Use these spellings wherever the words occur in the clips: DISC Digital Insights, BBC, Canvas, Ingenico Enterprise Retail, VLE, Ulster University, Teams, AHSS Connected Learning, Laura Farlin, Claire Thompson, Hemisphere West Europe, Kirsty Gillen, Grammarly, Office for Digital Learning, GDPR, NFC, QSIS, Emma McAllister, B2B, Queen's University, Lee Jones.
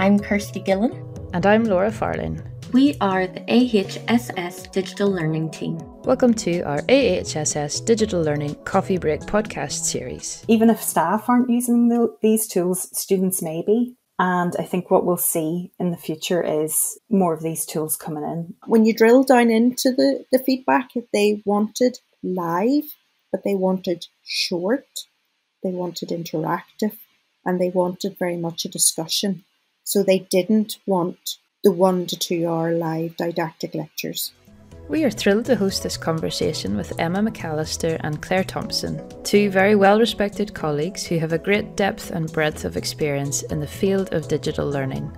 I'm Kirsty Gillen. And I'm Laura Farlin. We are the AHSS Digital Learning team. Welcome to our AHSS Digital Learning Coffee Break podcast series. Even if staff aren't using these tools, students may be. And I think what we'll see in the future is more of these tools coming in. When you drill down into the feedback, they wanted live, but they wanted short, they wanted interactive, and they wanted very much a discussion. So they didn't want the 1 to 2 hour live didactic lectures. We are thrilled to host this conversation with Emma McAllister and Claire Thompson, two very well-respected colleagues who have a great depth and breadth of experience in the field of digital learning.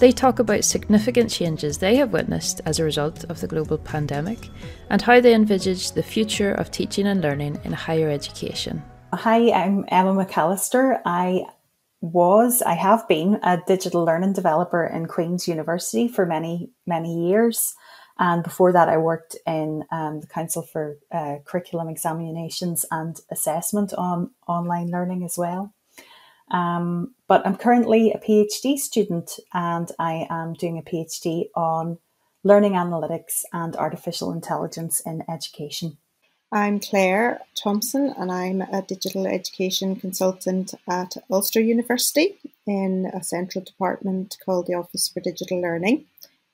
They talk about significant changes they have witnessed as a result of the global pandemic and how they envisage the future of teaching and learning in higher education. Hi, I'm Emma McAllister. I have been a digital learning developer in Queen's University for many, many years. And before that, I worked in the Council for Curriculum Examinations and Assessment on online learning as well. But I'm currently a PhD student, and I am doing a PhD on learning analytics and artificial intelligence in education. I'm Claire Thompson, and I'm a digital education consultant at Ulster University in a central department called the Office for Digital Learning.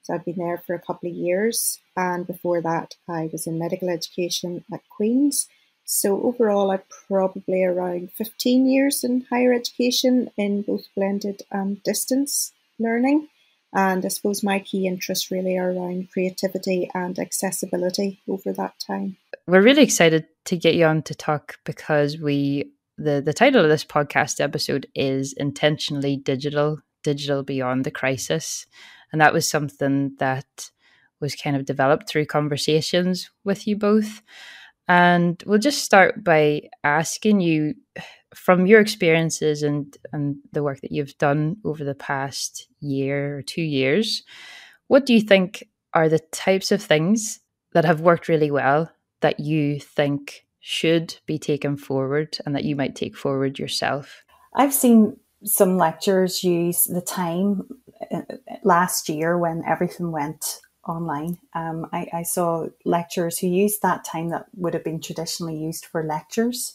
So I've been there for a couple of years, and before that I was in medical education at Queen's. So overall I've probably around 15 years in higher education in both blended and distance learning. And I suppose my key interests really are around creativity and accessibility over that time. We're really excited to get you on to talk because the title of this podcast episode is Intentionally Digital, Digital Beyond the Crisis. And that was something that was kind of developed through conversations with you both. And we'll just start by asking you, from your experiences and the work that you've done over the past year or 2 years, what do you think are the types of things that have worked really well that you think should be taken forward and that you might take forward yourself? I've seen some lecturers use the time last year when everything went online. I saw lecturers who used that time that would have been traditionally used for lectures,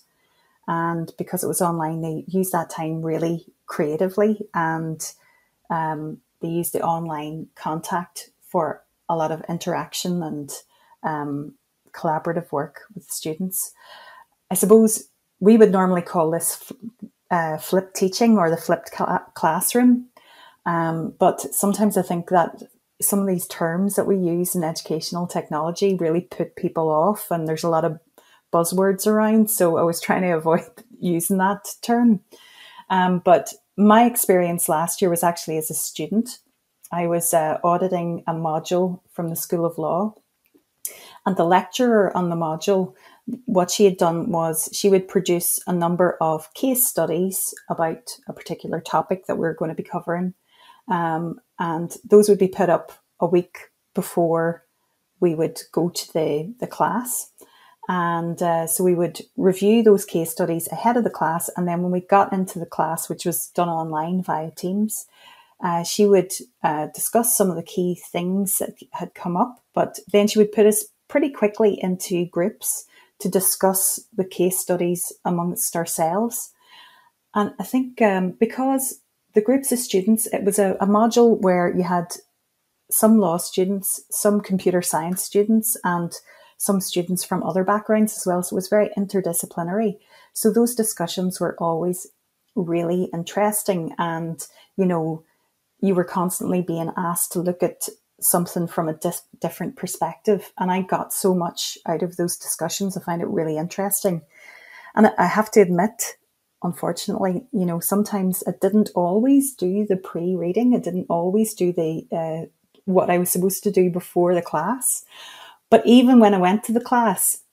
and because it was online they used that time really creatively, and they used the online contact for a lot of interaction and collaborative work with students. I suppose we would normally call this flipped teaching or the flipped classroom. But sometimes I think that some of these terms that we use in educational technology really put people off, and there's a lot of buzzwords around. So I was trying to avoid using that term. But my experience last year was actually as a student. I was auditing a module from the School of Law, and the lecturer on the module, what she had done was she would produce a number of case studies about a particular topic that we're going to be covering. And those would be put up a week before we would go to the class. And so we would review those case studies ahead of the class. And then when we got into the class, which was done online via Teams, she would discuss some of the key things that had come up. But then she would put us pretty quickly into groups to discuss the case studies amongst ourselves. And I think because the groups of students, it was a module where you had some law students, some computer science students, and some students from other backgrounds as well. So it was very interdisciplinary. So those discussions were always really interesting. And, you know, you were constantly being asked to look at something from a different perspective, and I got so much out of those discussions. I find it really interesting, and I have to admit, unfortunately, you know, sometimes I didn't always do the pre-reading. I didn't always do the what I was supposed to do before the class. But even when I went to the class,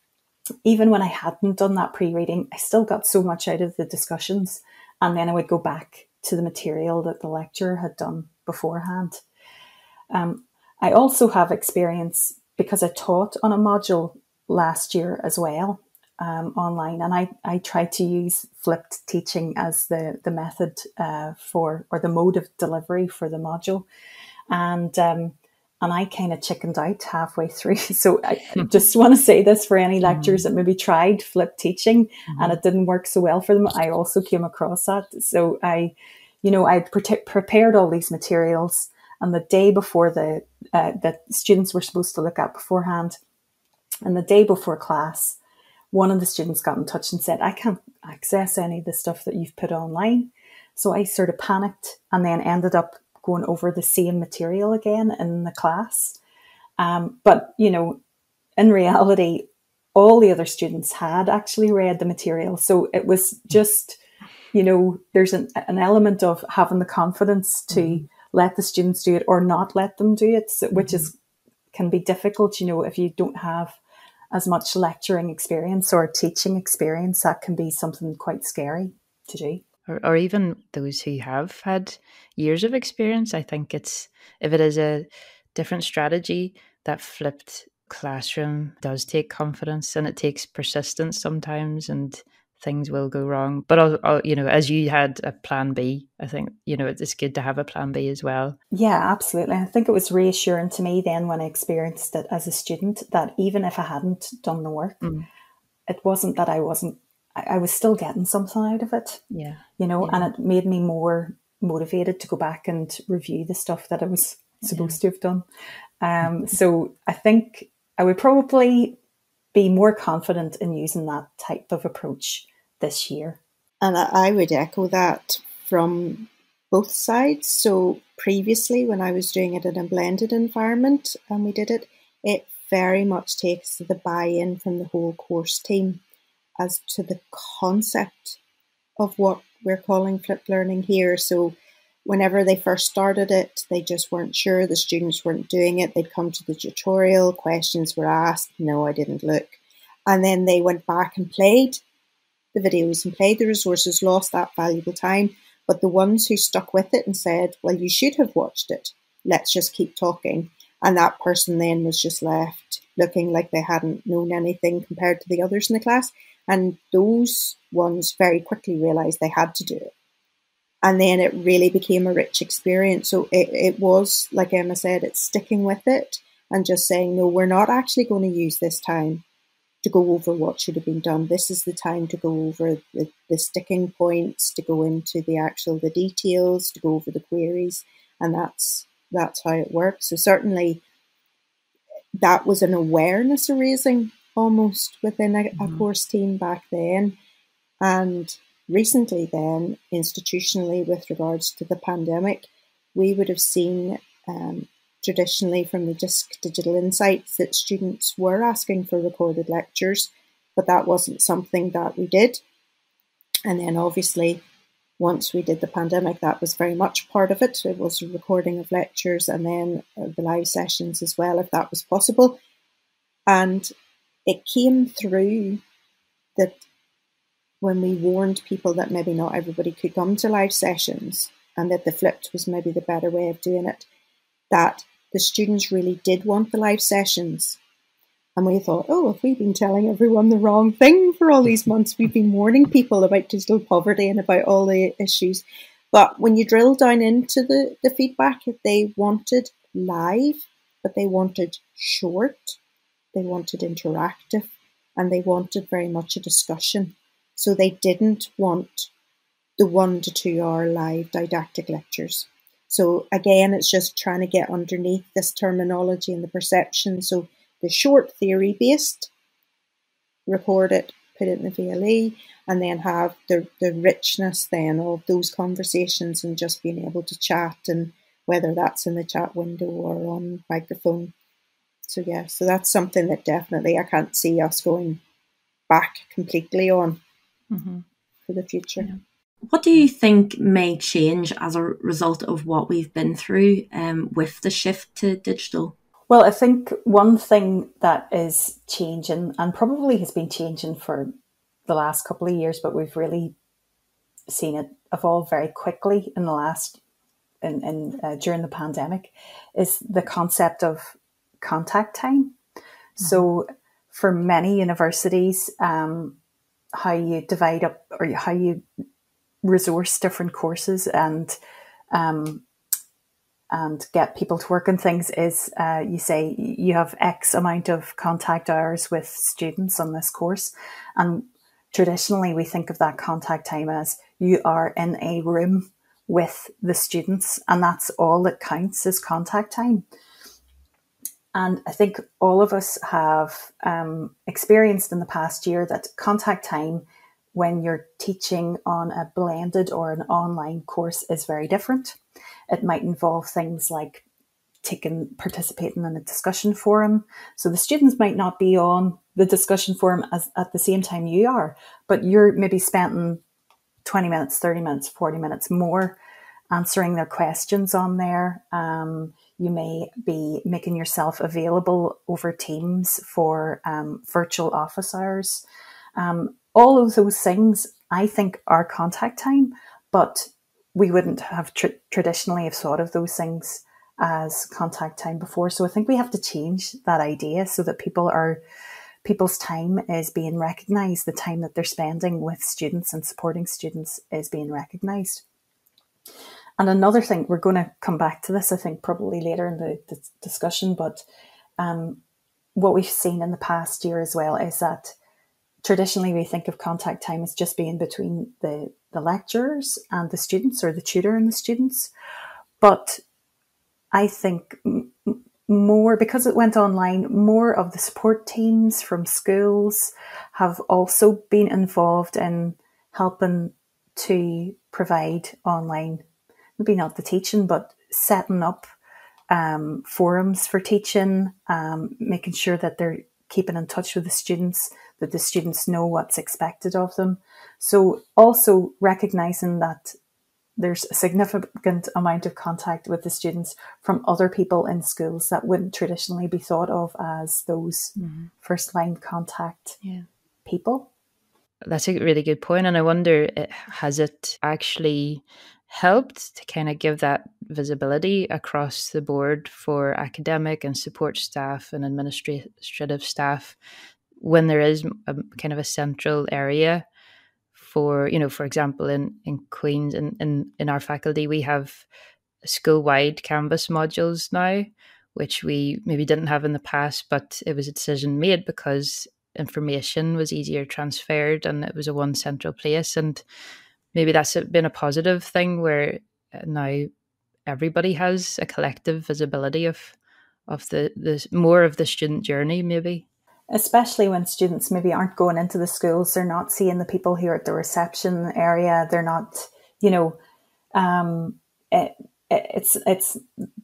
even when I hadn't done that pre-reading, I still got so much out of the discussions, and then I would go back to the material that the lecturer had done beforehand. I also have experience because I taught on a module last year as well. online. And I tried to use flipped teaching as the method for the mode of delivery for the module. And I kind of chickened out halfway through. So I just want to say this for any lecturers that maybe tried flipped teaching and it didn't work so well for them. I also came across that. So I'd prepared all these materials, and the day before that students were supposed to look at beforehand, and the day before class, one of the students got in touch and said, I can't access any of the stuff that you've put online. So I sort of panicked and then ended up going over the same material again in the class. But, in reality, all the other students had actually read the material. So it was just, there's an element of having the confidence to let the students do it or not let them do it, which can be difficult, if you don't have as much lecturing experience or teaching experience. That can be something quite scary to do. Or even those who have had years of experience. I think if it is a different strategy, that flipped classroom does take confidence, and it takes persistence sometimes, and things will go wrong. But, as you had a plan B, I think, it's good to have a plan B as well. Yeah, absolutely. I think it was reassuring to me then when I experienced it as a student that even if I hadn't done the work, it wasn't that I was still getting something out of it. Yeah. And it made me more motivated to go back and review the stuff that I was supposed to have done. So I think I would probably be more confident in using that type of approach this year. And I would echo that from both sides. So previously, when I was doing it in a blended environment and we did it, it very much takes the buy-in from the whole course team as to the concept of what we're calling flipped learning here. So whenever they first started it, they just weren't sure. The students weren't doing it. They'd come to the tutorial, questions were asked. No, I didn't look. And then they went back and played the videos and played the resources, lost that valuable time. But the ones who stuck with it and said, well, you should have watched it. Let's just keep talking. And that person then was just left looking like they hadn't known anything compared to the others in the class. And those ones very quickly realised they had to do it. And then it really became a rich experience. So it was, like Emma said, it's sticking with it and just saying, no, we're not actually going to use this time to go over what should have been done. This is the time to go over the sticking points, to go into the details, to go over the queries. And that's how it works. So certainly that was an awareness raising almost within a course team back then. And recently then, institutionally, with regards to the pandemic, we would have seen traditionally from the DISC Digital Insights that students were asking for recorded lectures, but that wasn't something that we did. And then obviously, once we did the pandemic, that was very much part of it. It was a recording of lectures and then the live sessions as well, if that was possible. And it came through that when we warned people that maybe not everybody could come to live sessions and that the flipped was maybe the better way of doing it, that the students really did want the live sessions. And we thought, oh, have we been telling everyone the wrong thing for all these months? We've been warning people about digital poverty and about all the issues. But when you drill down into the feedback, they wanted live, but they wanted short, they wanted interactive, and they wanted very much a discussion. So they didn't want the 1 to 2 hour live didactic lectures. So again, it's just trying to get underneath this terminology and the perception. So the short theory based, record it, put it in the VLE, and then have the richness then of those conversations and just being able to chat, and whether that's in the chat window or on microphone. So that's something that definitely I can't see us going back completely on. Mm-hmm. For the future. Yeah. What do you think may change as a result of what we've been through with the shift to digital? Well, I think one thing that is changing and probably has been changing for the last couple of years, but we've really seen it evolve very quickly during the pandemic, is the concept of contact time. Mm-hmm. So for many universities, how you divide up or how you resource different courses and get people to work on things is you say you have X amount of contact hours with students on this course. And traditionally we think of that contact time as you are in a room with the students, and that's all that counts is contact time. And I think all of us have experienced in the past year that contact time when you're teaching on a blended or an online course is very different. It might involve things like participating in a discussion forum. So the students might not be on the discussion forum at the same time you are, but you're maybe spending 20 minutes, 30 minutes, 40 minutes more answering their questions on there. You may be making yourself available over Teams for virtual office hours. All of those things, I think, are contact time, but we wouldn't have traditionally have thought of those things as contact time before. So I think we have to change that idea so that people's time is being recognised. The time that they're spending with students and supporting students is being recognised. And another thing, we're going to come back to this, I think, probably later in the discussion, but what we've seen in the past year as well is that traditionally we think of contact time as just being between the lecturers and the students, or the tutor and the students. But I think more, because it went online, more of the support teams from schools have also been involved in helping to provide online, maybe not the teaching, but setting up forums for teaching, making sure that they're keeping in touch with the students, that the students know what's expected of them. So also recognising that there's a significant amount of contact with the students from other people in schools that wouldn't traditionally be thought of as those first line contact people. That's a really good point. And I wonder, has it actually helped to kind of give that visibility across the board for academic and support staff and administrative staff when there is a kind of a central area for, you know, for example, in Queen's, in our faculty, we have school-wide Canvas modules now, which we maybe didn't have in the past, but it was a decision made because information was easier transferred and it was a one central place. And maybe that's been a positive thing where now everybody has a collective visibility of the more of the student journey, maybe. Especially when students maybe aren't going into the schools, they're not seeing the people who are at the reception area. They're not, you know, it's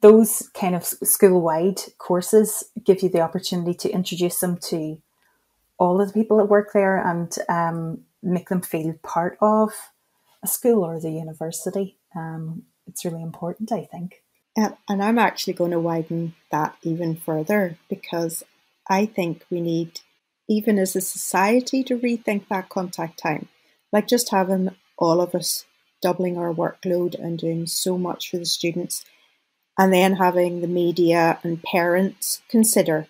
those kind of school-wide courses give you the opportunity to introduce them to all of the people that work there and make them feel part of a school or the university. It's really important, I think. And I'm actually going to widen that even further, because I think we need, even as a society, to rethink that contact time. Like just having all of us doubling our workload and doing so much for the students, and then having the media and parents consider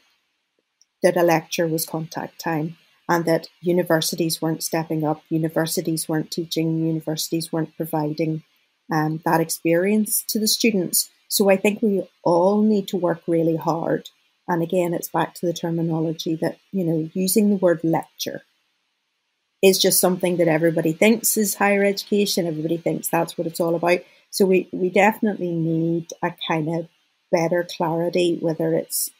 that a lecture was contact time, and that universities weren't stepping up, universities weren't teaching, universities weren't providing that experience to the students. So I think we all need to work really hard. And again, it's back to the terminology that, you know, using the word lecture is just something that everybody thinks is higher education. Everybody thinks that's what it's all about. So we definitely need a kind of better clarity, whether it's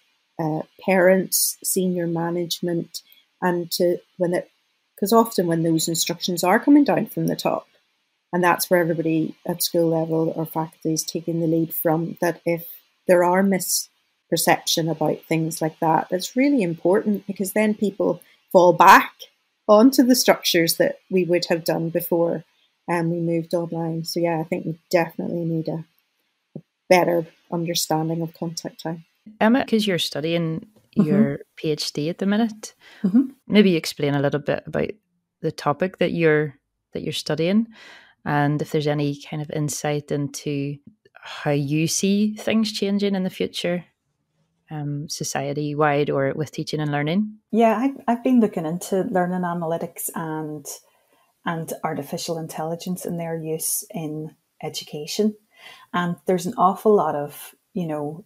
parents, senior management, and to when it, because often when those instructions are coming down from the top, and that's where everybody at school level or faculty is taking the lead from, that if there are misperception about things like that, it's really important, because then people fall back onto the structures that we would have done before and we moved online. So yeah, I think we definitely need a better understanding of contact time. Emma, because you're studying your PhD at the minute, maybe explain a little bit about the topic that you're studying, and if there's any kind of insight into how you see things changing in the future society-wide or with teaching and learning? Yeah, I've been looking into learning analytics and artificial intelligence and their use in education. And there's an awful lot of, you know,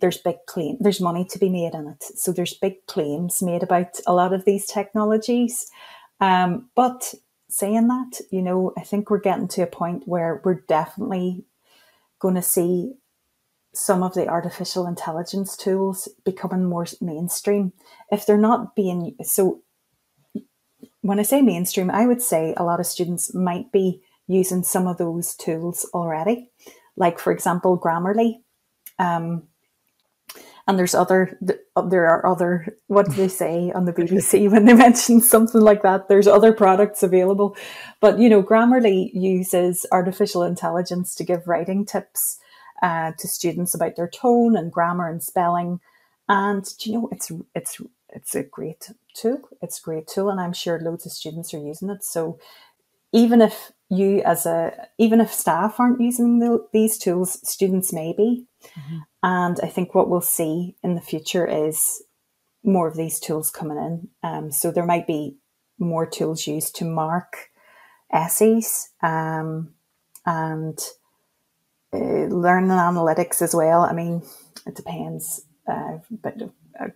there's big claims, there's money to be made in it. So there's big claims made about a lot of these technologies. But saying that, you know, I think we're getting to a point where we're definitely going to see some of the artificial intelligence tools becoming more mainstream. If they're not being, so when I say mainstream, I would say a lot of students might be using some of those tools already, like, for example, Grammarly. And there's other, there are other, what do they say on the BBC when they mention something like that? There's other products available. But, you know, Grammarly uses artificial intelligence to give writing tips to students about their tone and grammar and spelling. And, you know, it's a great tool. It's a great tool. And I'm sure loads of students are using it. So even if you as a, even if staff aren't using these tools, students may be. Mm-hmm. And I think what we'll see in the future is more of these tools coming in. So there might be more tools used to mark essays and learning analytics as well. I mean, it depends, but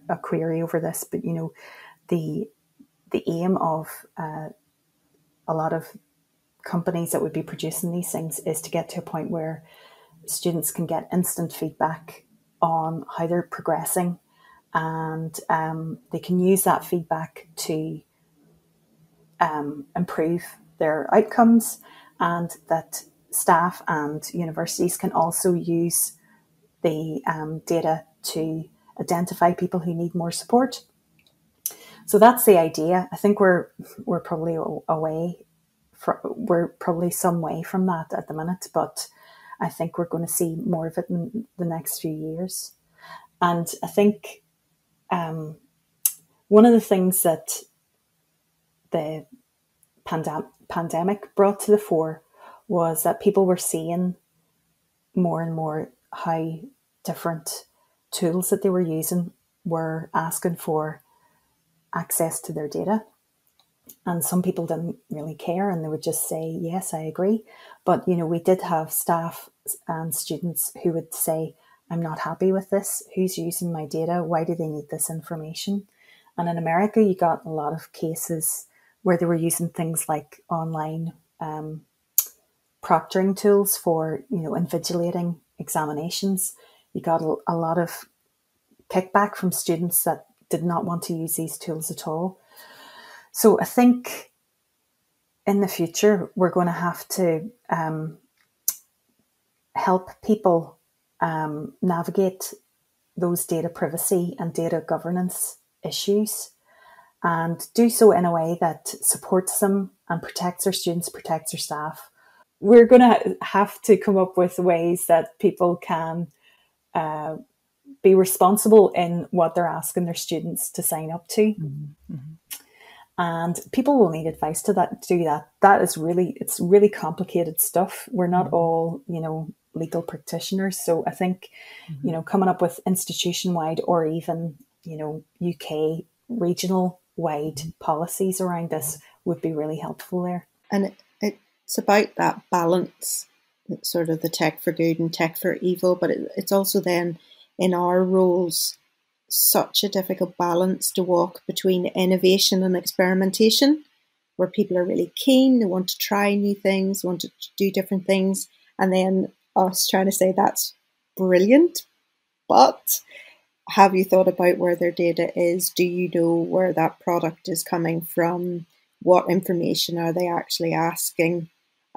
a query over this. But, you know, the aim of a lot of companies that would be producing these things is to get to a point where students can get instant feedback on how they're progressing, and they can use that feedback to improve their outcomes, and that staff and universities can also use the data to identify people who need more support. So that's the idea. I think we're probably some way from that at the minute, but I think we're going to see more of it in the next few years. And I think one of the things that the pandemic brought to the fore was that people were seeing more and more how different tools that they were using were asking for access to their data. And some people didn't really care and they would just say, yes, I agree. But, you know, we did have staff and students who would say, I'm not happy with this. Who's using my data? Why do they need this information? And in America, you got a lot of cases where they were using things like online proctoring tools for, you know, invigilating examinations. You got a lot of kickback from students that did not want to use these tools at all. So I think in the future, we're going to have to help people navigate those data privacy and data governance issues, and do so in a way that supports them and protects their students, protects their staff. We're going to have to come up with ways that people can be responsible in what they're asking their students to sign up to. Mm-hmm. Mm-hmm. And people will need advice to do that. That is really, it's really complicated stuff. We're not all, you know, legal practitioners. So I think, mm-hmm. you know, coming up with institution-wide or even, you know, UK regional-wide mm-hmm. policies around this would be really helpful there. And it's about that balance, it's sort of the tech for good and tech for evil, but it's also then in our roles such a difficult balance to walk between innovation and experimentation, where people are really keen, they want to try new things, want to do different things, and then us trying to say that's brilliant, but have you thought about where their data is? Do you know where that product is coming from? What information are they actually asking?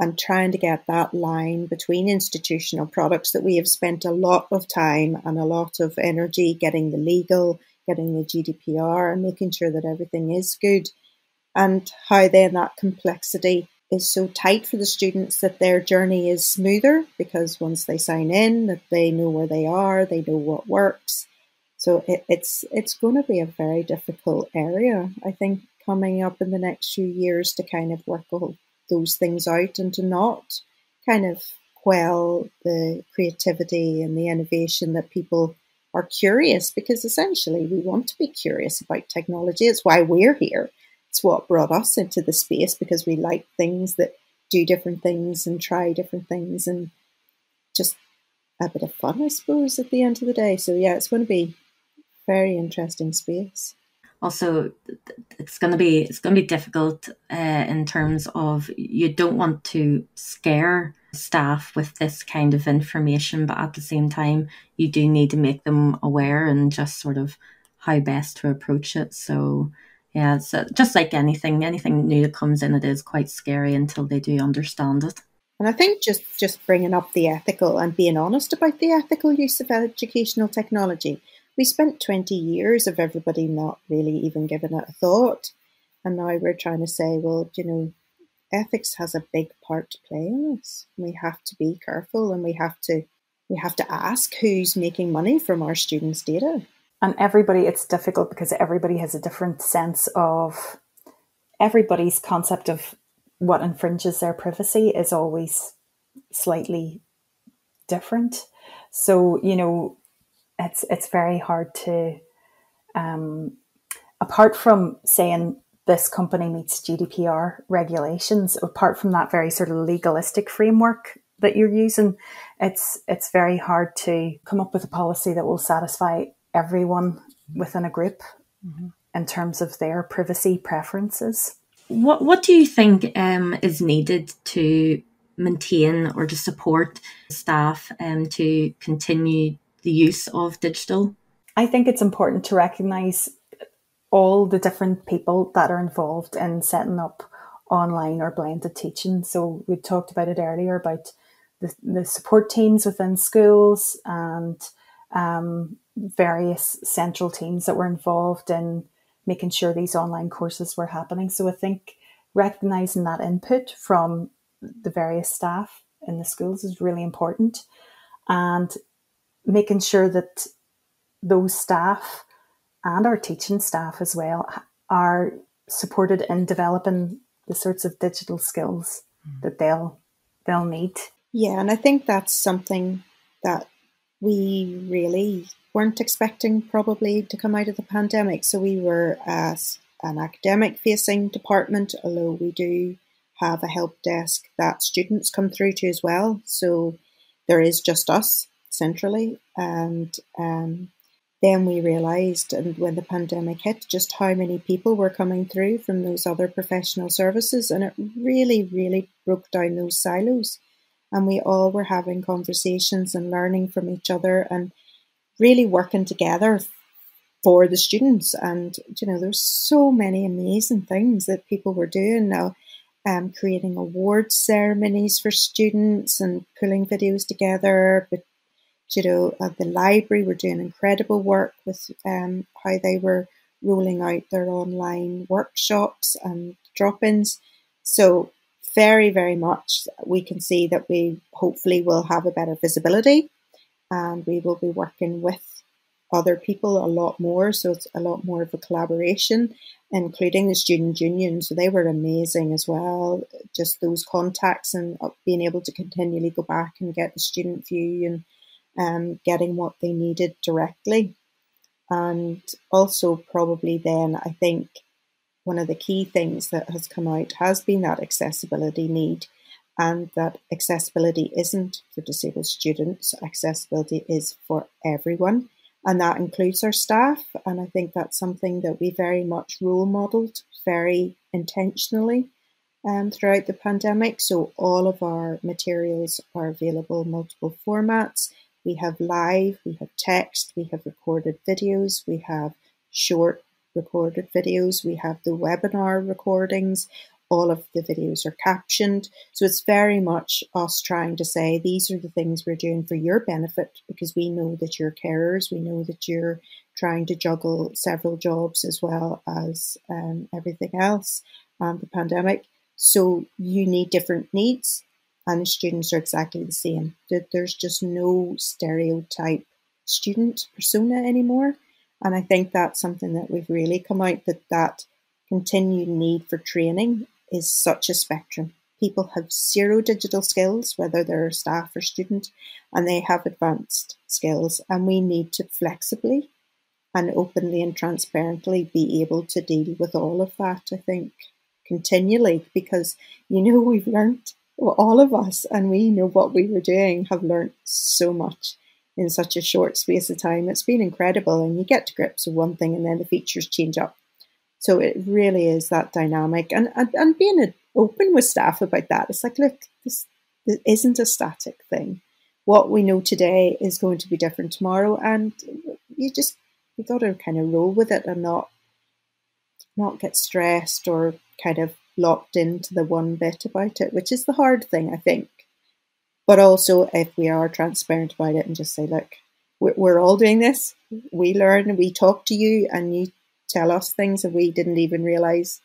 And trying to get that line between institutional products that we have spent a lot of time and a lot of energy getting the legal, getting the GDPR, and making sure that everything is good, and how then that complexity is so tight for the students that their journey is smoother, because once they sign in, that they know where they are, they know what works. So it's going to be a very difficult area, I think, coming up in the next few years to kind of work out those things out and to not kind of quell the creativity and the innovation that people are curious, because essentially we want to be curious about technology. It's why we're here. It's what brought us into the space, because we like things that do different things and try different things and just a bit of fun, I suppose, at the end of the day. So yeah, it's going to be a very interesting space. Also, it's going to be difficult in terms of, you don't want to scare staff with this kind of information, but at the same time, you do need to make them aware and just sort of how best to approach it. So yeah, it's just like anything new that comes in, it is quite scary until they do understand it. And I think just bringing up the ethical and being honest about the ethical use of educational technology. We spent 20 years of everybody not really even giving it a thought. And now we're trying to say, well, you know, ethics has a big part to play in this. We have to be careful, and we have to ask who's making money from our students' data. And everybody, it's difficult because everybody has a different sense of, everybody's concept of what infringes their privacy is always slightly different. So, you know, it's very hard to, apart from saying this company meets GDPR regulations, apart from that very sort of legalistic framework that you're using, it's very hard to come up with a policy that will satisfy everyone within a group mm-hmm. in terms of their privacy preferences. What do you think is needed to maintain or to support staff to continue the use of digital? I think it's important to recognise all the different people that are involved in setting up online or blended teaching. So we talked about it earlier about the support teams within schools and various central teams that were involved in making sure these online courses were happening. So I think recognising that input from the various staff in the schools is really important, and making sure that those staff and our teaching staff as well are supported in developing the sorts of digital skills that they'll need. Yeah, and I think that's something that we really weren't expecting probably to come out of the pandemic. So we were as an academic-facing department, although we do have a help desk that students come through to as well. So there is just us centrally. And then we realised, and when the pandemic hit, just how many people were coming through from those other professional services. And it really, really broke down those silos. And we all were having conversations and learning from each other and really working together for the students. And, you know, there's so many amazing things that people were doing now, creating award ceremonies for students and pulling videos together. But, you know, at the library, we're doing incredible work with how they were rolling out their online workshops and drop-ins. So very, very much we can see that we hopefully will have a better visibility, and we will be working with other people a lot more. So it's a lot more of a collaboration, including the student union. So they were amazing as well. Just those contacts and being able to continually go back and get the student view and getting what they needed directly. And also probably then I think one of the key things that has come out has been that accessibility need. And that accessibility isn't for disabled students, accessibility is for everyone. And that includes our staff. And I think that's something that we very much role modelled very intentionally throughout the pandemic. So all of our materials are available in multiple formats. We have live, we have text, we have recorded videos, we have short recorded videos, we have the webinar recordings. All of the videos are captioned. So it's very much us trying to say, these are the things we're doing for your benefit, because we know that you're carers. We know that you're trying to juggle several jobs as well as everything else and the pandemic. So you need different needs, and the students are exactly the same. There's just no stereotype student persona anymore. And I think that's something that we've really come out, that continued need for training is such a spectrum. people have zero digital skills, whether they're staff or student, and they have advanced skills. And we need to flexibly and openly and transparently be able to deal with all of that, I think, continually, because, you know, we've learned, well, all of us, and we know what we were doing, have learned so much in such a short space of time. It's been incredible, and you get to grips with one thing and then the features change up. So it really is that dynamic, and being open with staff about that. It's like, look, this isn't a static thing. What we know today is going to be different tomorrow, and you got to kind of roll with it and not get stressed or kind of locked into the one bit about it, which is the hard thing, I think. But also, if we are transparent about it and just say, look, we're all doing this. We learn, we talk to you, and you tell us things that we didn't even realize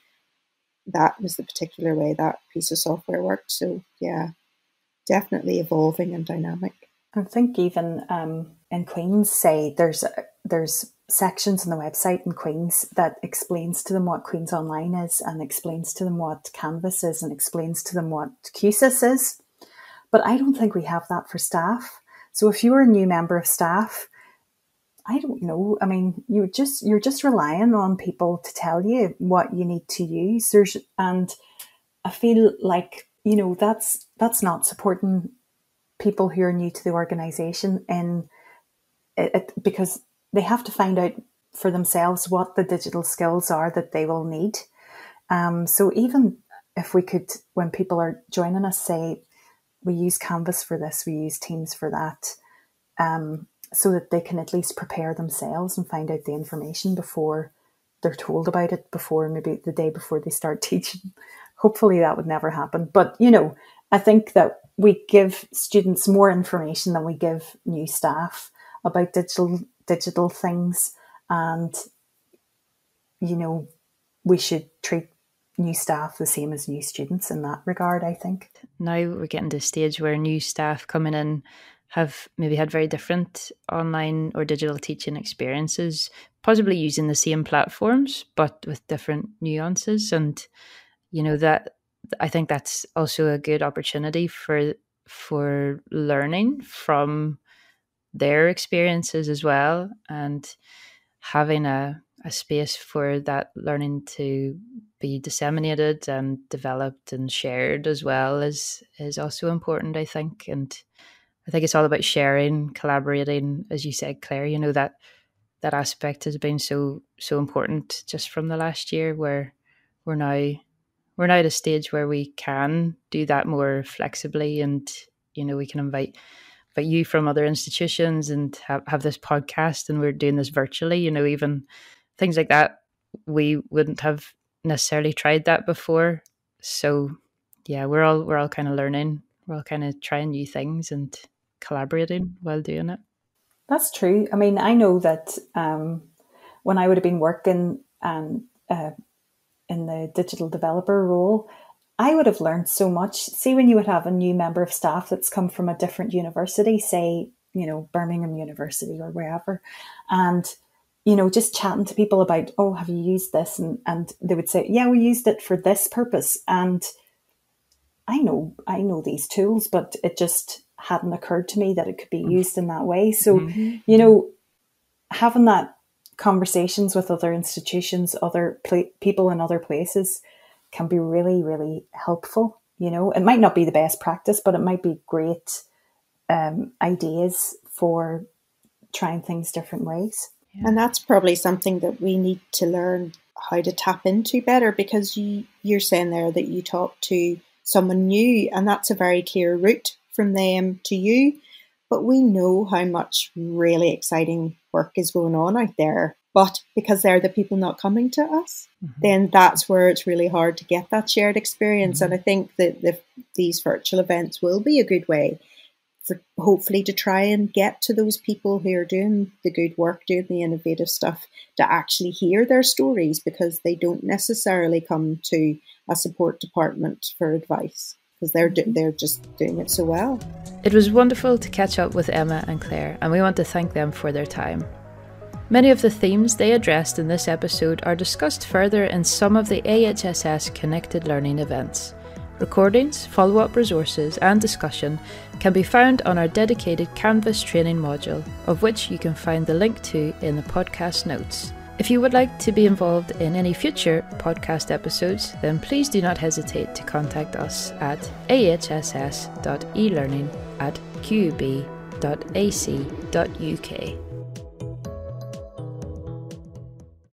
that was the particular way that piece of software worked. So yeah, definitely evolving and dynamic. I think even in Queen's, say, there's sections on the website in Queen's that explains to them what Queen's Online is, and explains to them what Canvas is, and explains to them what QSIS is. But I don't think we have that for staff. So if you're a new member of staff, I don't know. I mean, you're just relying on people to tell you what you need to use. And I feel like, you know, that's not supporting people who are new to the organisation, and it because they have to find out for themselves what the digital skills are that they will need. So even if we could, when people are joining us, say, we use Canvas for this, we use Teams for that, so that they can at least prepare themselves and find out the information before they're told about it, before maybe the day before they start teaching. Hopefully that would never happen. But, you know, I think that we give students more information than we give new staff about digital things. And, you know, we should treat new staff the same as new students in that regard, I think. Now we're getting to a stage where new staff coming in have maybe had very different online or digital teaching experiences, possibly using the same platforms, but with different nuances. And, you know, that I think that's also a good opportunity for learning from their experiences as well, and having a space for that learning to be disseminated and developed and shared as well is also important, I think. And I think it's all about sharing, collaborating, as you said, Claire. You know, that aspect has been so important just from the last year, where we're now at a stage where we can do that more flexibly, and, you know, we can invite you from other institutions and have this podcast, and we're doing this virtually. You know, even things like that, we wouldn't have necessarily tried that before. So yeah, we're all kind of learning. We're all kind of trying new things and collaborating while doing it. That's true. I mean, I know that when I would have been working in the digital developer role, I would have learned so much. See, when you would have a new member of staff that's come from a different university, say, you know, Birmingham University or wherever, and, you know, just chatting to people about, oh, have you used this? And they would say, yeah, we used it for this purpose. And I know these tools, but it just hadn't occurred to me that it could be used in that way. So, mm-hmm. You know, having that conversations with other institutions, other people in other places can be really, really helpful. You know, it might not be the best practice, but it might be great ideas for trying things different ways. Yeah. And that's probably something that we need to learn how to tap into better, because you're saying there that you talk to someone new, and that's a very clear route from them to you. But we know how much really exciting work is going on out there. But because they're the people not coming to us, mm-hmm. then that's where it's really hard to get that shared experience. Mm-hmm. And I think that these virtual events will be a good way for, hopefully, to try and get to those people who are doing the good work, doing the innovative stuff, to actually hear their stories, because they don't necessarily come to a support department for advice, because they're just doing it so well. It was wonderful to catch up with Emma and Claire, and we want to thank them for their time. Many of the themes they addressed in this episode are discussed further in some of the AHSS Connected Learning events, recordings, follow-up resources and discussion can be found on our dedicated Canvas training module, of which you can find the link to in the podcast notes. If you would like to be involved in any future podcast episodes, then please do not hesitate to contact us at ahss.elearning@qub.ac.uk.